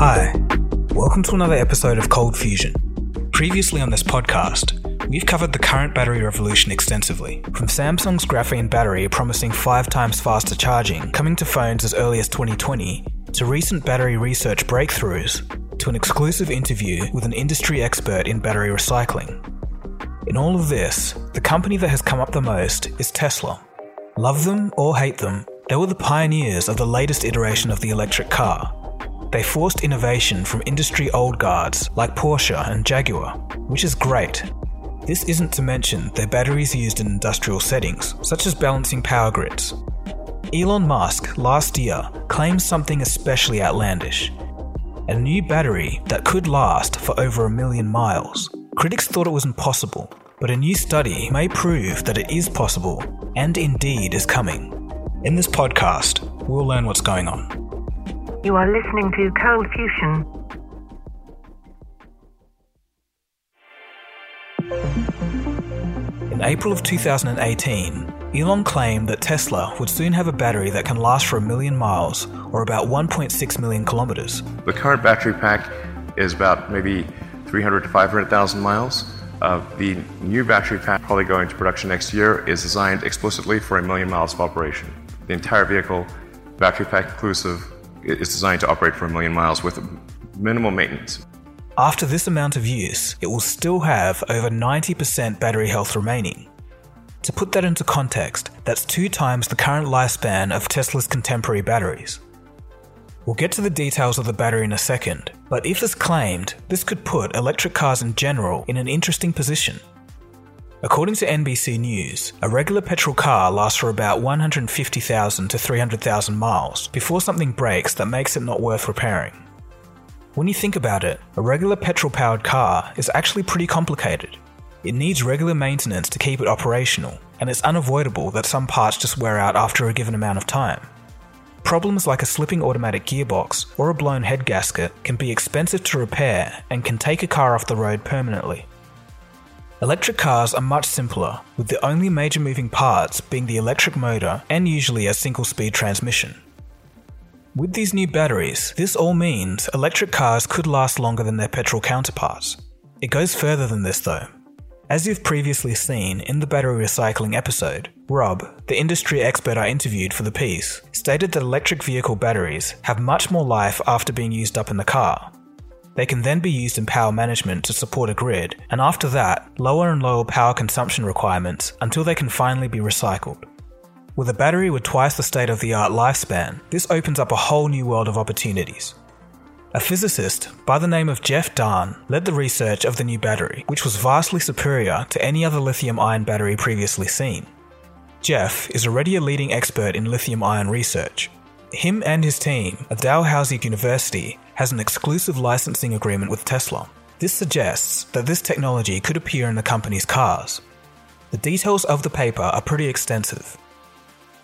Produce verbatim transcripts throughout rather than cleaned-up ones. Hi, welcome to another episode of Cold Fusion. Previously on this podcast, we've covered the current battery revolution extensively, from Samsung's graphene battery promising five times faster charging, coming to phones as early as twenty twenty, to recent battery research breakthroughs, to an exclusive interview with an industry expert in battery recycling. In all of this, the company that has come up the most is Tesla. Love them or hate them, they were the pioneers of the latest iteration of the electric car. They forced innovation from industry old guards like Porsche and Jaguar, which is great. This isn't to mention their batteries used in industrial settings, such as balancing power grids. Elon Musk last year claimed something especially outlandish: a new battery that could last for over a million miles. Critics thought it was impossible, but a new study may prove that it is possible and indeed is coming. In this podcast, we'll learn what's going on. You are listening to Cold Fusion. In April of two thousand eighteen, Elon claimed that Tesla would soon have a battery that can last for a million miles, or about one point six million kilometers. The current battery pack is about maybe three hundred to five hundred thousand miles. Uh, the new battery pack, probably going into production next year, is designed explicitly for a million miles of operation. The entire vehicle, battery pack inclusive, it's designed to operate for a million miles with minimal maintenance. After this amount of use, it will still have over ninety percent battery health remaining. To put that into context, that's two times the current lifespan of Tesla's contemporary batteries. We'll get to the details of the battery in a second, but if as claimed, this could put electric cars in general in an interesting position. According to N B C News, a regular petrol car lasts for about one hundred fifty thousand to three hundred thousand miles before something breaks that makes it not worth repairing. When you think about it, a regular petrol-powered car is actually pretty complicated. It needs regular maintenance to keep it operational, and it's unavoidable that some parts just wear out after a given amount of time. Problems like a slipping automatic gearbox or a blown head gasket can be expensive to repair and can take a car off the road permanently. Electric cars are much simpler, with the only major moving parts being the electric motor and usually a single-speed transmission. With these new batteries, this all means electric cars could last longer than their petrol counterparts. It goes further than this though. As you've previously seen in the battery recycling episode, Rob, the industry expert I interviewed for the piece, stated that electric vehicle batteries have much more life after being used up in the car. They can then be used in power management to support a grid, and after that, lower and lower power consumption requirements until they can finally be recycled. With a battery with twice the state-of-the-art lifespan, this opens up a whole new world of opportunities. A physicist by the name of Jeff Dahn led the research of the new battery, which was vastly superior to any other lithium-ion battery previously seen. Jeff is already a leading expert in lithium-ion research. Him and his team at Dalhousie University has an exclusive licensing agreement with Tesla. This suggests that this technology could appear in the company's cars. The details of the paper are pretty extensive.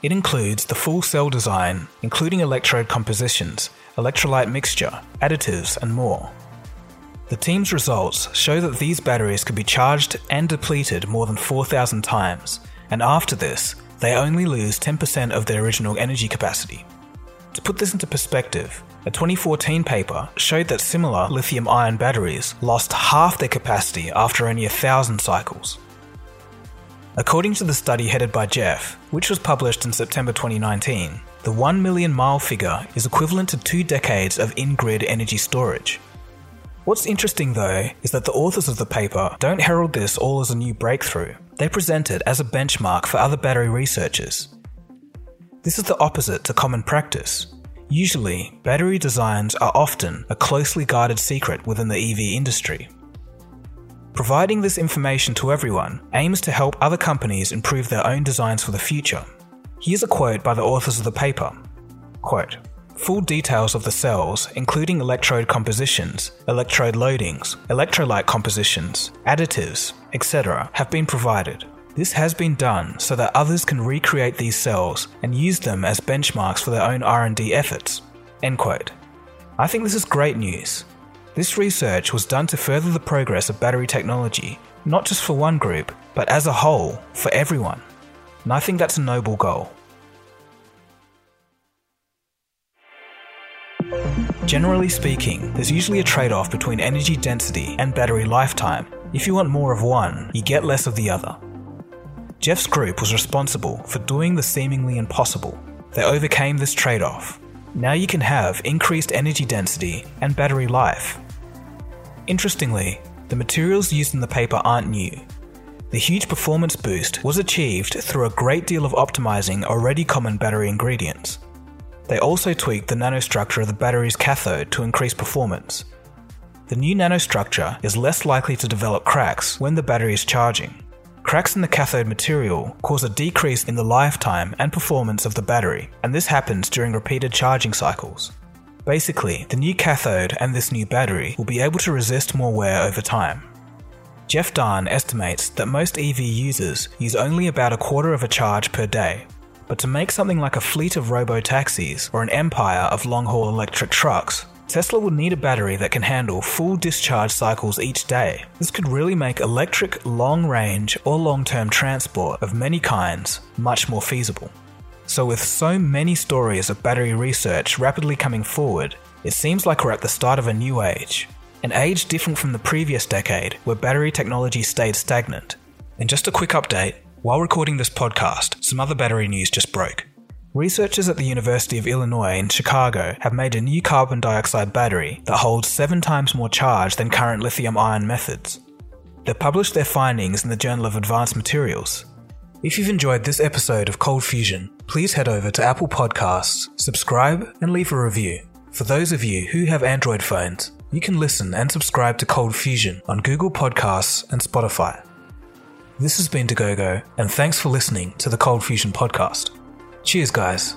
It includes the full cell design, including electrode compositions, electrolyte mixture, additives, and more. The team's results show that these batteries could be charged and depleted more than four thousand times, and after this, they only lose ten percent of their original energy capacity. To put this into perspective, a twenty fourteen paper showed that similar lithium-ion batteries lost half their capacity after only a thousand cycles. According to the study headed by Jeff, which was published in September twenty nineteen, the one million mile figure is equivalent to two decades of in-grid energy storage. What's interesting though is that the authors of the paper don't herald this all as a new breakthrough. They present it as a benchmark for other battery researchers. This is the opposite to common practice. Usually, battery designs are often a closely guarded secret within the E V industry. Providing this information to everyone aims to help other companies improve their own designs for the future. Here's a quote by the authors of the paper. Quote, "Full details of the cells, including electrode compositions, electrode loadings, electrolyte compositions, additives, et cetera, have been provided. This has been done so that others can recreate these cells and use them as benchmarks for their own R and D efforts." End quote. I think this is great news. This research was done to further the progress of battery technology, not just for one group, but as a whole, for everyone. And I think that's a noble goal. Generally speaking, there's usually a trade-off between energy density and battery lifetime. If you want more of one, you get less of the other. Jeff's group was responsible for doing the seemingly impossible. They overcame this trade-off. Now you can have increased energy density and battery life. Interestingly, the materials used in the paper aren't new. The huge performance boost was achieved through a great deal of optimizing already common battery ingredients. They also tweaked the nanostructure of the battery's cathode to increase performance. The new nanostructure is less likely to develop cracks when the battery is charging. Cracks in the cathode material cause a decrease in the lifetime and performance of the battery, and this happens during repeated charging cycles. Basically, the new cathode and this new battery will be able to resist more wear over time. Jeff Dahn estimates that most E V users use only about a quarter of a charge per day. But to make something like a fleet of robo-taxis or an empire of long-haul electric trucks, Tesla would need a battery that can handle full discharge cycles each day. This could really make electric long-range or long-term transport of many kinds much more feasible. So with so many stories of battery research rapidly coming forward, it seems like we're at the start of a new age. An age different from the previous decade where battery technology stayed stagnant. And just a quick update. While recording this podcast, some other battery news just broke. Researchers at the University of Illinois in Chicago have made a new carbon dioxide battery that holds seven times more charge than current lithium-ion methods. They published their findings in the Journal of Advanced Materials. If you've enjoyed this episode of Cold Fusion, please head over to Apple Podcasts, subscribe, and leave a review. For those of you who have Android phones, you can listen and subscribe to Cold Fusion on Google Podcasts and Spotify. This has been Dagogo, and thanks for listening to the Cold Fusion podcast. Cheers, guys.